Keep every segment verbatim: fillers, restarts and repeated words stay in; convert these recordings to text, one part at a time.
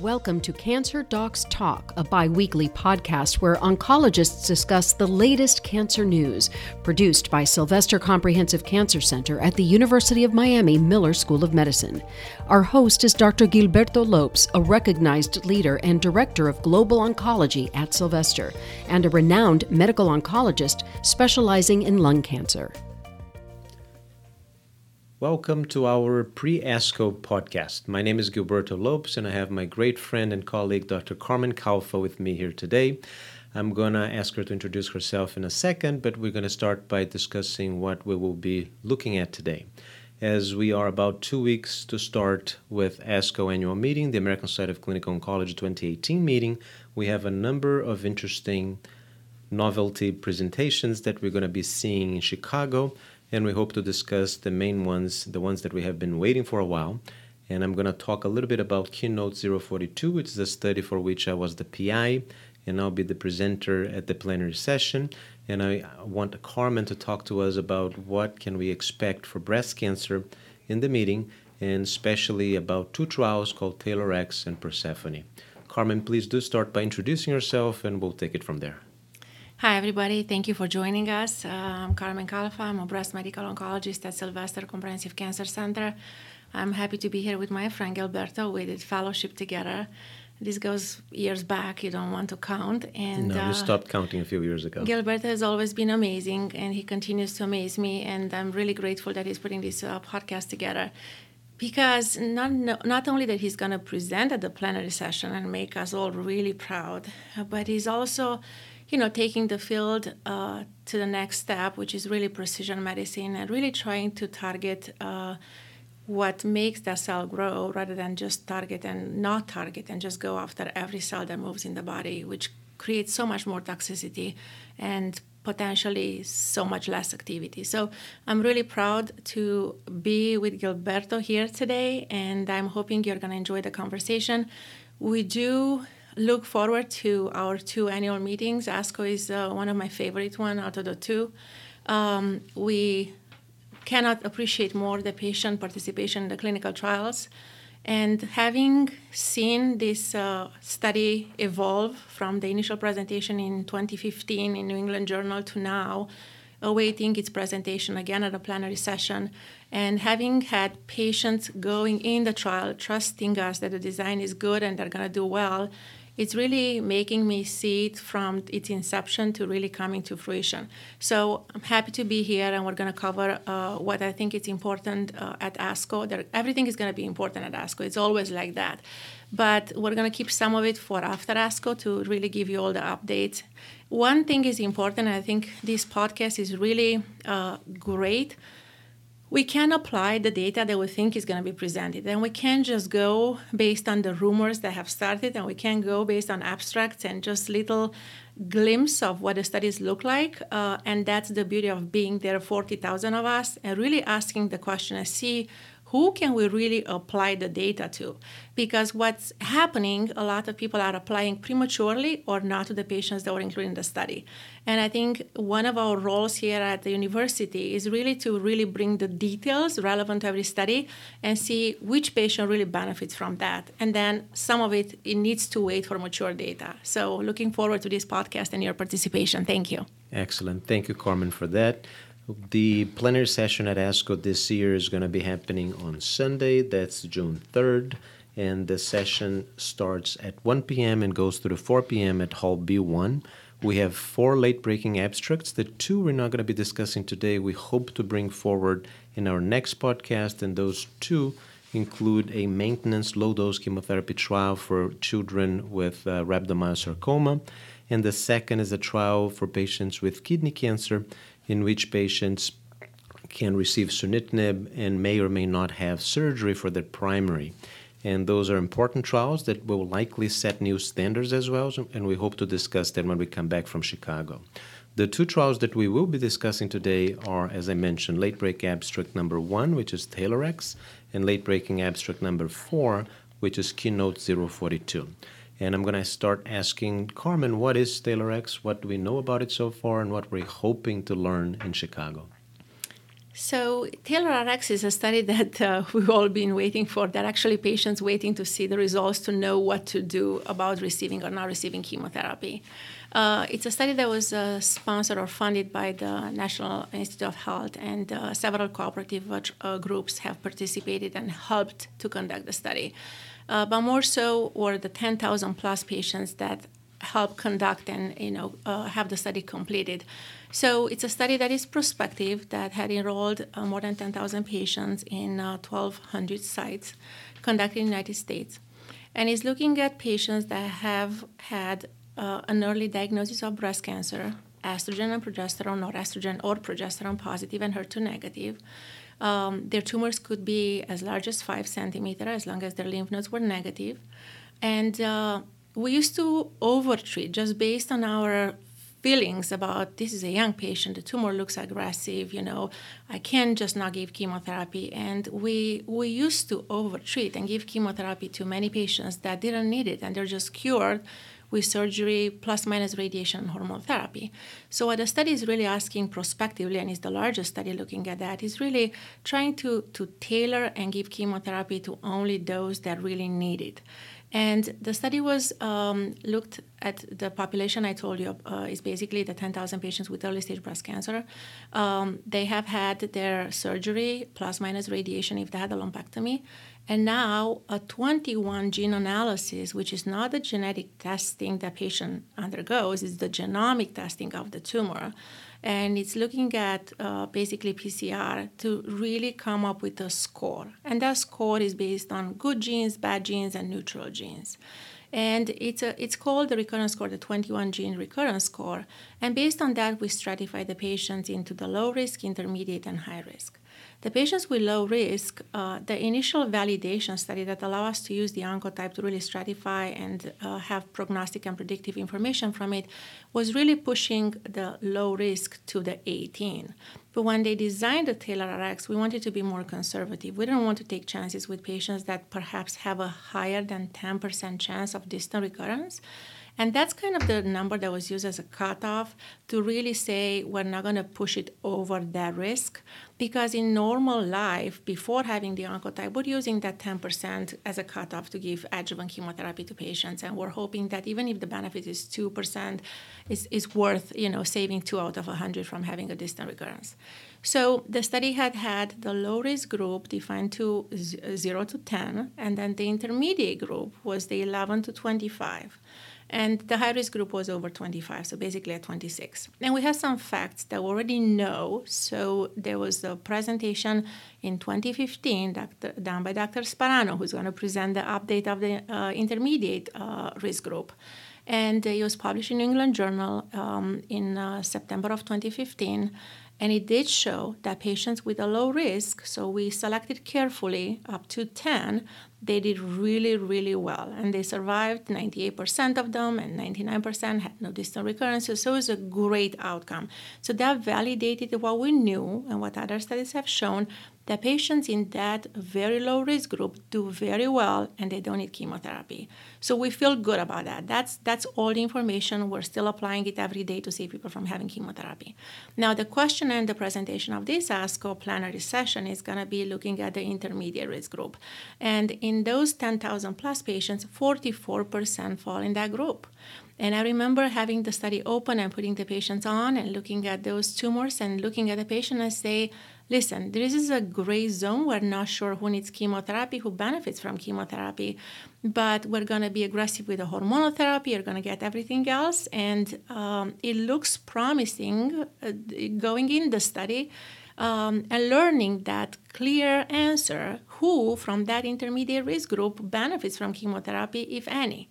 Welcome to Cancer Docs Talk, a bi-weekly podcast where oncologists discuss the latest cancer news, produced by Sylvester Comprehensive Cancer Center at the University of Miami Miller School of Medicine. Our host is Doctor Gilberto Lopes, a recognized leader and director of global oncology at Sylvester, and a renowned medical oncologist specializing in lung cancer. Welcome to our pre-ASCO podcast. My name is Gilberto Lopes, and I have my great friend and colleague, Doctor Carmen Calfa, with me here today. I'm going to ask her to introduce herself in a second, but we're going to start by discussing what we will be looking at today, as we are about two weeks to start with ASCO annual meeting, the American Society of Clinical Oncology twenty eighteen meeting. We have a number of interesting novelty presentations that we're going to be seeing in Chicago, and we hope to discuss the main ones, the ones that we have been waiting for a while. And I'm going to talk a little bit about Keynote zero forty-two, which is a study for which I was the P I, and I'll be the presenter at the plenary session. And I want Carmen to talk to us about what can we expect for breast cancer in the meeting, and especially about two trials called TAILORx and Persephone. Carmen, please do start by introducing yourself, and we'll take it from there. Hi, everybody. Thank you for joining us. Uh, I'm Carmen Calfa. I'm a breast medical oncologist at Sylvester Comprehensive Cancer Center. I'm happy to be here with my friend Gilberto. We did fellowship together. This goes years back. You don't want to count. And, no, you uh, stopped counting a few years ago. Gilberto has always been amazing, and he continues to amaze me. And I'm really grateful that he's putting this uh, podcast together, because not not only that he's going to present at the plenary session and make us all really proud, but he's also, you know, taking the field uh, to the next step, which is really precision medicine and really trying to target uh, what makes the cell grow, rather than just target and not target and just go after every cell that moves in the body, which creates so much more toxicity and potentially so much less activity. So I'm really proud to be with Gilberto here today, and I'm hoping you're going to enjoy the conversation. We do look forward to our two annual meetings. ASCO is uh, one of my favorite one out of the two. Um, we cannot appreciate more the patient participation in the clinical trials. And having seen this uh, study evolve from the initial presentation in twenty fifteen in New England Journal to now, awaiting its presentation again at a plenary session, and having had patients going in the trial, trusting us that the design is good and they're going to do well, it's really making me see it from its inception to really coming to fruition. So I'm happy to be here, and we're going to cover uh, what I think is important uh, at ASCO. There, everything is going to be important at ASCO. It's always like that. But we're going to keep some of it for after ASCO to really give you all the updates. One thing is important. I think this podcast is really uh, great. We can apply the data that we think is going to be presented, and we can just go based on the rumors that have started, and we can go based on abstracts and just little glimpse of what the studies look like. Uh, and that's the beauty of being there, forty thousand of us, and really asking the question and see who can we really apply the data to? Because what's happening, a lot of people are applying prematurely or not to the patients that were included in the study. And I think one of our roles here at the university is really to really bring the details relevant to every study and see which patient really benefits from that. And then some of it, it needs to wait for mature data. So looking forward to this podcast and your participation. Thank you. Excellent. Thank you, Carmen, for that. The plenary session at ASCO this year is going to be happening on Sunday. That's June third. And the session starts at one p.m. and goes through to four p.m. at Hall B one. We have four late-breaking abstracts. The two we're not going to be discussing today, we hope to bring forward in our next podcast. And those two include a maintenance low-dose chemotherapy trial for children with uh, rhabdomyosarcoma. And the second is a trial for patients with kidney cancer, in which patients can receive sunitinib and may or may not have surgery for their primary. And those are important trials that will likely set new standards as well, and we hope to discuss them when we come back from Chicago. The two trials that we will be discussing today are, as I mentioned, late-break abstract number one, which is TAILORx, and late-breaking abstract number four, which is Keynote zero forty-two. And I'm going to start asking Carmen, what is TAILORx? What do we know about it so far, and what we're hoping to learn in Chicago? So TAILORx is a study that uh, we've all been waiting for. There are actually patients waiting to see the results to know what to do about receiving or not receiving chemotherapy. Uh, it's a study that was uh, sponsored or funded by the National Institute of Health, and uh, several cooperative uh, uh, groups have participated and helped to conduct the study. Uh, but more so were the ten thousand plus patients that help conduct and you know uh, have the study completed. So it's a study that is prospective, that had enrolled uh, more than ten thousand patients in uh, twelve hundred sites, conducted in the United States, and is looking at patients that have had uh, an early diagnosis of breast cancer, estrogen and progesterone, or estrogen or progesterone positive and H E R two negative. Um, their tumors could be as large as five centimeters, as long as their lymph nodes were negative, and uh, we used to overtreat just based on our feelings about this is a young patient, the tumor looks aggressive, you know, I can just not give chemotherapy. And we we used to overtreat and give chemotherapy to many patients that didn't need it, and they're just cured with surgery plus minus radiation and hormone therapy. So what the study is really asking prospectively, and is the largest study looking at that, is really trying to, to tailor and give chemotherapy to only those that really need it. And the study was um, looked at the population I told you uh, is basically the ten thousand patients with early stage breast cancer. Um, they have had their surgery plus minus radiation if they had a lumpectomy. And now a twenty-one gene analysis, which is not the genetic testing that patient undergoes, it's the genomic testing of the tumor. And it's looking at uh, basically P C R to really come up with a score. And that score is based on good genes, bad genes, and neutral genes. And it's a, it's called the recurrence score, the twenty-one gene recurrence score. And based on that, we stratify the patients into the low risk, intermediate, and high risk. The patients with low risk, uh, the initial validation study that allow us to use the oncotype to really stratify and uh, have prognostic and predictive information from it, was really pushing the low risk to the eighteen. But when they designed the TAILORx, we wanted to be more conservative. We don't want to take chances with patients that perhaps have a higher than ten percent chance of distant recurrence. And that's kind of the number that was used as a cutoff to really say we're not going to push it over that risk, because in normal life, before having the oncotype, we're using that ten percent as a cutoff to give adjuvant chemotherapy to patients. And we're hoping that even if the benefit is two percent, it's, it's worth you know saving two out of one hundred from having a distant recurrence. So the study had had the low-risk group defined to zero to ten, and then the intermediate group was the eleven to twenty-five. And the high-risk group was over twenty-five, so basically at twenty-six. And we have some facts that we already know. So there was a presentation in twenty fifteen doctor, done by Doctor Sparano, who's going to present the update of the uh, intermediate uh, risk group. And it was published in New England Journal um, in uh, September of twenty fifteen. And it did show that patients with a low risk, so we selected carefully up to ten, they did really, really well. And they survived ninety-eight percent of them, and ninety-nine percent had no distant recurrences. So it was a great outcome. So that validated what we knew and what other studies have shown, that patients in that very low risk group do very well and they don't need chemotherapy. So we feel good about that. That's that's all the information. We're still applying it every day to save people from having chemotherapy. Now, the question and the presentation of this ASCO plenary session is going to be looking at the intermediate risk group. And in those ten thousand plus patients, forty-four percent fall in that group. And I remember having the study open and putting the patients on and looking at those tumors and looking at the patient and say, listen, this is a gray zone. We're not sure who needs chemotherapy, who benefits from chemotherapy, but we're going to be aggressive with the hormonal therapy. You're going to get everything else. And um, it looks promising uh, going in the study um, and learning that clear answer, who from that intermediate risk group benefits from chemotherapy, if any.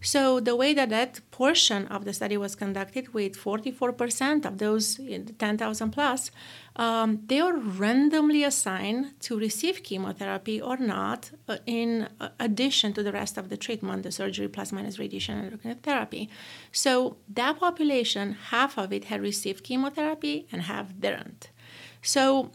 So the way that that portion of the study was conducted, with forty-four percent of those ten thousand plus, um, they were randomly assigned to receive chemotherapy or not, uh, in addition to the rest of the treatment, the surgery plus minus radiation and radiotherapy. So that population, half of it had received chemotherapy and half didn't. So,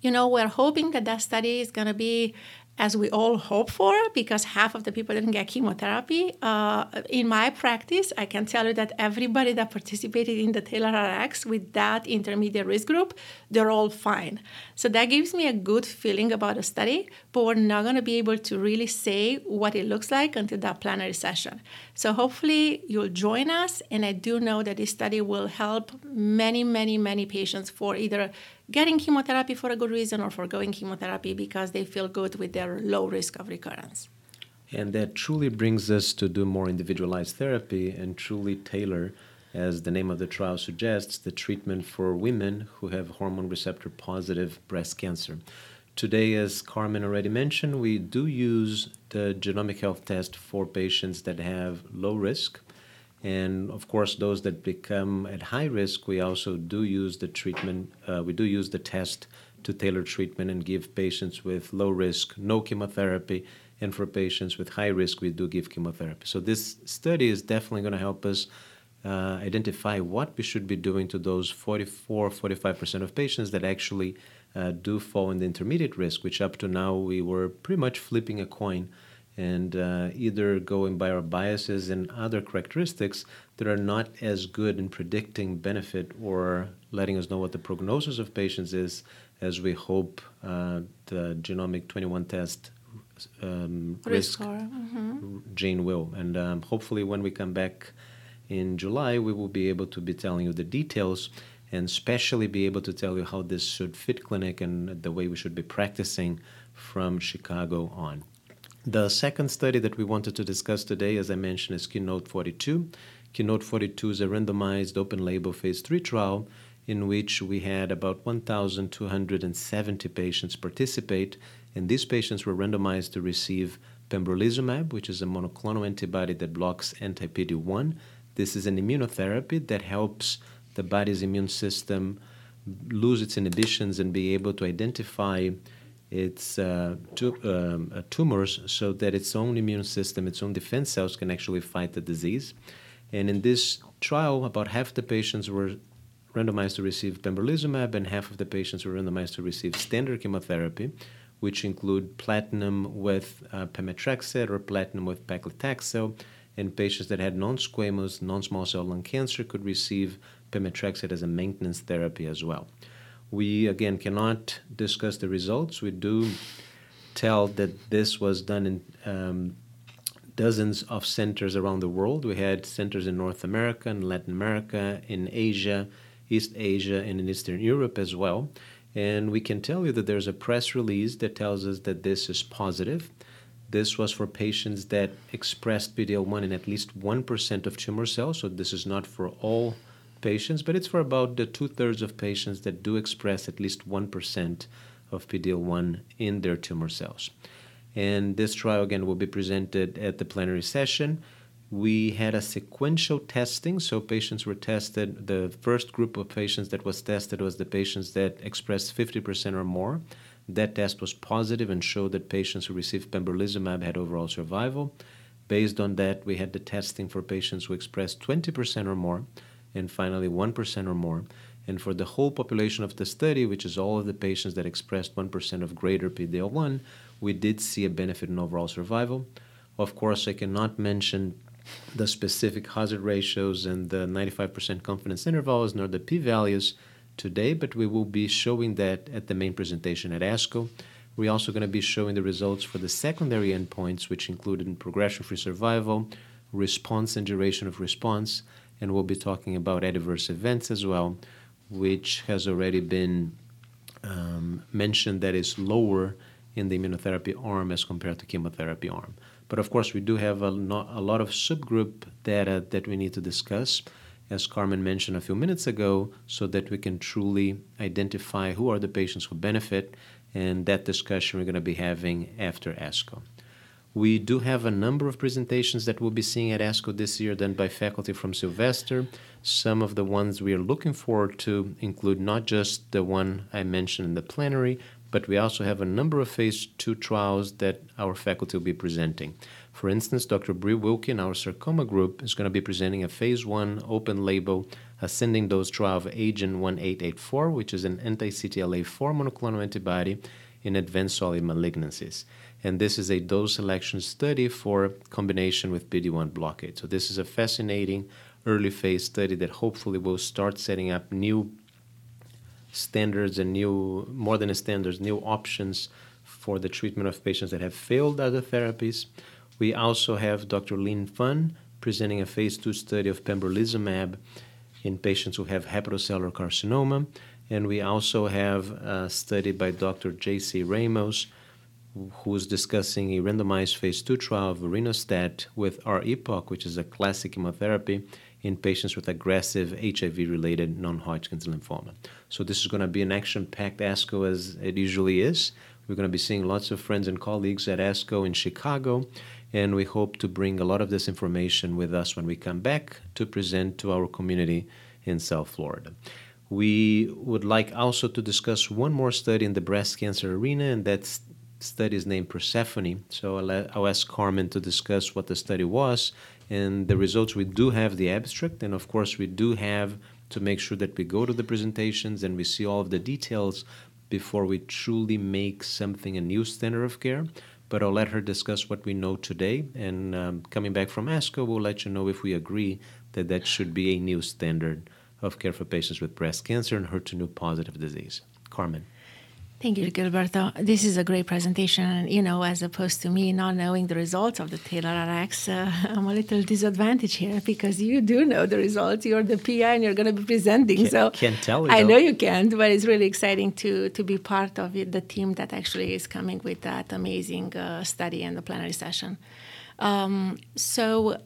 you know, we're hoping that that study is going to be as we all hope for, because half of the people didn't get chemotherapy. Uh, in my practice, I can tell you that everybody that participated in the TAILORx with that intermediate risk group, they're all fine. So that gives me a good feeling about the study, but we're not going to be able to really say what it looks like until that plenary session. So hopefully you'll join us, and I do know that this study will help many, many, many patients for either getting chemotherapy for a good reason or forgoing chemotherapy because they feel good with their low risk of recurrence. And that truly brings us to do more individualized therapy and truly tailor, as the name of the trial suggests, the treatment for women who have hormone receptor positive breast cancer. Today, as Carmen already mentioned, we do use the genomic health test for patients that have low risk. And of course, those that become at high risk, we also do use the treatment, uh, we do use the test to tailor treatment and give patients with low risk no chemotherapy. And for patients with high risk, we do give chemotherapy. So this study is definitely going to help us uh, identify what we should be doing to those forty-four, forty-five percent of patients that actually uh, do fall in the intermediate risk, which up to now we were pretty much flipping a coin. And uh, either going by our biases and other characteristics that are not as good in predicting benefit or letting us know what the prognosis of patients is, as we hope uh, the genomic twenty-one test um, risk, risk mm-hmm. gene will. And um, hopefully when we come back in July, we will be able to be telling you the details and especially be able to tell you how this should fit clinic and the way we should be practicing from Chicago on. The second study that we wanted to discuss today, as I mentioned, is Keynote forty-two. Keynote forty-two is a randomized open-label phase three trial in which we had about one thousand two hundred seventy patients participate, and these patients were randomized to receive pembrolizumab, which is a monoclonal antibody that blocks anti-P D one. This is an immunotherapy that helps the body's immune system lose its inhibitions and be able to identify its uh, tu- um, uh, tumors so that its own immune system, its own defense cells can actually fight the disease. And in this trial, about half the patients were randomized to receive pembrolizumab and half of the patients were randomized to receive standard chemotherapy, which include platinum with uh, pemetrexate or platinum with paclitaxel, and patients that had non-squamous, non-small cell lung cancer could receive pemetrexate as a maintenance therapy as well. We, again, cannot discuss the results. We do tell that this was done in um, dozens of centers around the world. We had centers in North America, in Latin America, in Asia, East Asia, and in Eastern Europe as well. And we can tell you that there's a press release that tells us that this is positive. This was for patients that expressed P D-L one in at least one percent of tumor cells, so this is not for all patients, but it's for about the two-thirds of patients that do express at least one percent of P D-L one in their tumor cells. And this trial, again, will be presented at the plenary session. We had a sequential testing, so patients were tested. The first group of patients that was tested was the patients that expressed fifty percent or more. That test was positive and showed that patients who received pembrolizumab had overall survival. Based on that, we had the testing for patients who expressed twenty percent or more, and finally one percent or more. And for the whole population of the study, which is all of the patients that expressed one percent of greater P D-L one, we did see a benefit in overall survival. Of course, I cannot mention the specific hazard ratios and the ninety-five percent confidence intervals nor the p-values today, but we will be showing that at the main presentation at ASCO. We're also going to be showing the results for the secondary endpoints, which included progression-free survival, response and duration of response, and we'll be talking about adverse events as well, which has already been um, mentioned that is lower in the immunotherapy arm as compared to chemotherapy arm. But of course, we do have a, no, a lot of subgroup data that we need to discuss, as Carmen mentioned a few minutes ago, so that we can truly identify who are the patients who benefit, and that discussion we're going to be having after ASCO. We do have a number of presentations that we'll be seeing at ASCO this year done by faculty from Sylvester. Some of the ones we are looking forward to include not just the one I mentioned in the plenary, but we also have a number of phase two trials that our faculty will be presenting. For instance, Doctor Bri Wilkin, our sarcoma group, is going to be presenting a phase one open label ascending dose trial of A G E N eighteen eighty-four, which is an anti-C T L A four monoclonal antibody in advanced solid malignancies. and this is a dose selection study for combination with P D one blockade. So this is a fascinating early phase study that hopefully will start setting up new standards and new, more than standards, new options for the treatment of patients that have failed other therapies. We also have Doctor Lin Fun presenting a phase two study of pembrolizumab in patients who have hepatocellular carcinoma. And we also have a study by Doctor J C Ramos, who is discussing a randomized phase two trial of Rinostat with R-EPOCH, which is a classic chemotherapy, in patients with aggressive H I V-related non-Hodgkin's lymphoma. So this is going to be an action-packed ASCO, as it usually is. We're going to be seeing lots of friends and colleagues at ASCO in Chicago, and we hope to bring a lot of this information with us when we come back to present to our community in South Florida. We would like also to discuss one more study in the breast cancer arena, and that study is named Persephone. So I'll, I'll ask Carmen to discuss what the study was and the results. We do have the abstract, and of course we do have to make sure that we go to the presentations and we see all of the details before we truly make something a new standard of care. But I'll let her discuss what we know today, and um, coming back from ASCO, we'll let you know if we agree that that should be a new standard of care for patients with breast cancer and H E R two positive disease. Carmen. Thank you, Gilberto. This is a great presentation. You know, as opposed to me not knowing the results of the TAILORx, uh, I'm a little disadvantaged here because you do know the results. You're the P I and you're going to be presenting. Can't, so can't tell you. I though. know you can't, but it's really exciting to to be part of it, the team that actually is coming with that amazing uh, study and the plenary session. Um, so,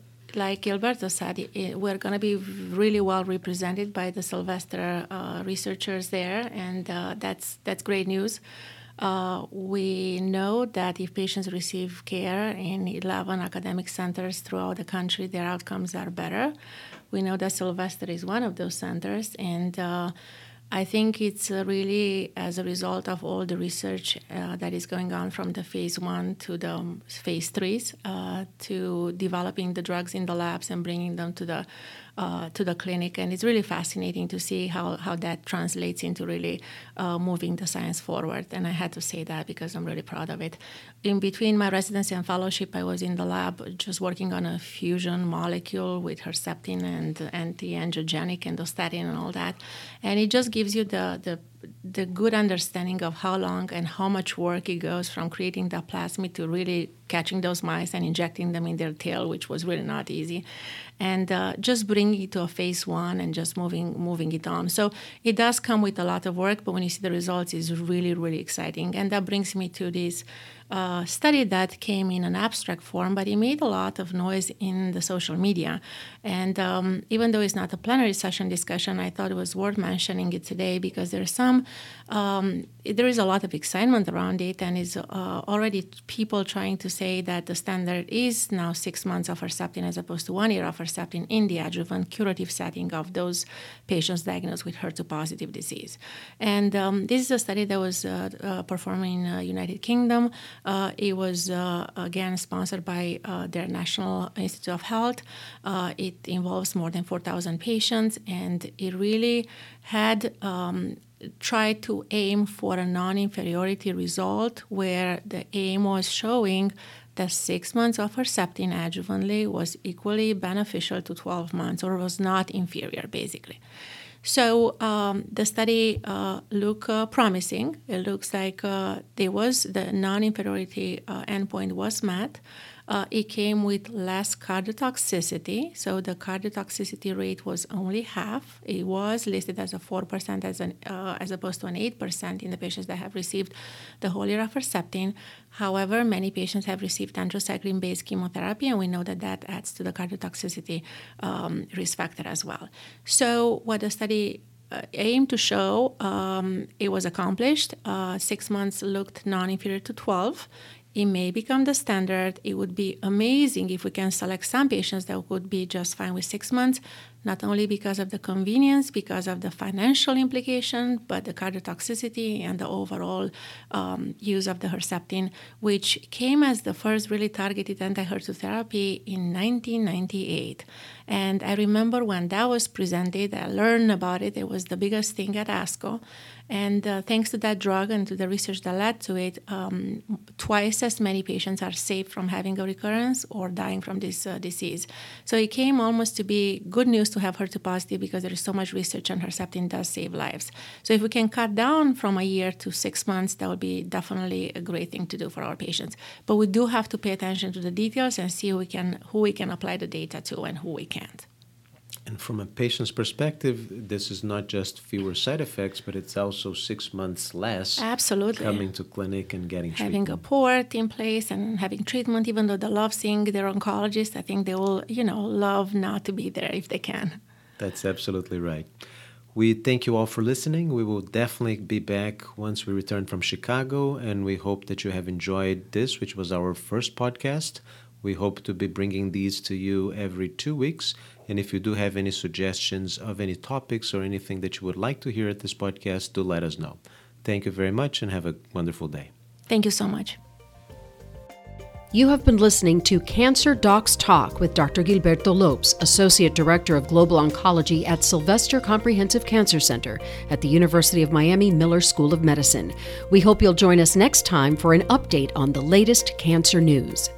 like Gilberto said, we're going to be really well represented by the Sylvester uh, researchers there, and uh, that's that's great news. Uh, we know that if patients receive care in eleven academic centers throughout the country, their outcomes are better. We know that Sylvester is one of those centers, and uh, I think it's really as a result of all the research uh, that is going on from the phase one to the phase threes uh, to developing the drugs in the labs and bringing them to the uh, to the clinic. And it's really fascinating to see how, how that translates into really uh, moving the science forward. And I had to say that because I'm really proud of it. In between my residency and fellowship, I was in the lab just working on a fusion molecule with Herceptin and anti-angiogenic endostatin and all that. And it just gives you the, the the good understanding of how long and how much work it goes from creating the plasmid to really catching those mice and injecting them in their tail, which was really not easy, and uh, just bringing it to a phase one and just moving moving it on. So it does come with a lot of work, but when you see the results, it's really, really exciting. And that brings me to this uh, study that came in an abstract form, but it made a lot of noise in the social media. And um, even though it's not a plenary session discussion, I thought it was worth mentioning it today because there's some Um, there is a lot of excitement around it, and is uh, already people trying to say that the standard is now six months of Herceptin as opposed to one year of Herceptin in the adjuvant curative setting of those patients diagnosed with H E R two positive disease. And um, this is a study that was uh, uh, performed in uh, United Kingdom. Uh, it was uh, again sponsored by uh, their National Institute of Health. Uh, it involves more than four thousand patients, and it really had um, try to aim for a non-inferiority result where the aim was showing that six months of Herceptin adjuvantly was equally beneficial to twelve months or was not inferior, basically. So um, the study uh, looked uh, promising. It looks like uh, there was the non-inferiority uh, endpoint was met. Uh, it came with less cardiotoxicity, so the cardiotoxicity rate was only half. It was listed as a four percent as an uh, as opposed to an eight percent in the patients that have received the whole year of Herceptin. However, many patients have received anthracycline-based chemotherapy, and we know that that adds to the cardiotoxicity um, risk factor as well. So what the study Uh, aim to show, um, it was accomplished. Uh, six months looked non-inferior to twelve. It may become the standard. It would be amazing if we can select some patients that would be just fine with six months, not only because of the convenience, because of the financial implication, but the cardiotoxicity and the overall um, use of the Herceptin, which came as the first really targeted anti-H E R two therapy in nineteen ninety-eight. And I remember when that was presented, I learned about it. It was the biggest thing at ASCO. And uh, thanks to that drug and to the research that led to it, um, twice as many patients are saved from having a recurrence or dying from this uh, disease. So it came almost to be good news to have H E R two positive because there is so much research and Herceptin does save lives. So if we can cut down from a year to six months, that would be definitely a great thing to do for our patients. But we do have to pay attention to the details and see who we can, who we can apply the data to and who we can't. And from a patient's perspective, this is not just fewer side effects, but it's also six months less. Absolutely. Coming to clinic and getting having treatment. Having a port in place and having treatment, even though they love seeing their oncologist, I think they will, you know, love not to be there if they can. That's absolutely right. We thank you all for listening. We will definitely be back once we return from Chicago, and we hope that you have enjoyed this, which was our first podcast. We hope to be bringing these to you every two weeks. And if you do have any suggestions of any topics or anything that you would like to hear at this podcast, do let us know. Thank you very much and have a wonderful day. Thank you so much. You have been listening to Cancer Docs Talk with Doctor Gilberto Lopes, Associate Director of Global Oncology at Sylvester Comprehensive Cancer Center at the University of Miami Miller School of Medicine. We hope you'll join us next time for an update on the latest cancer news.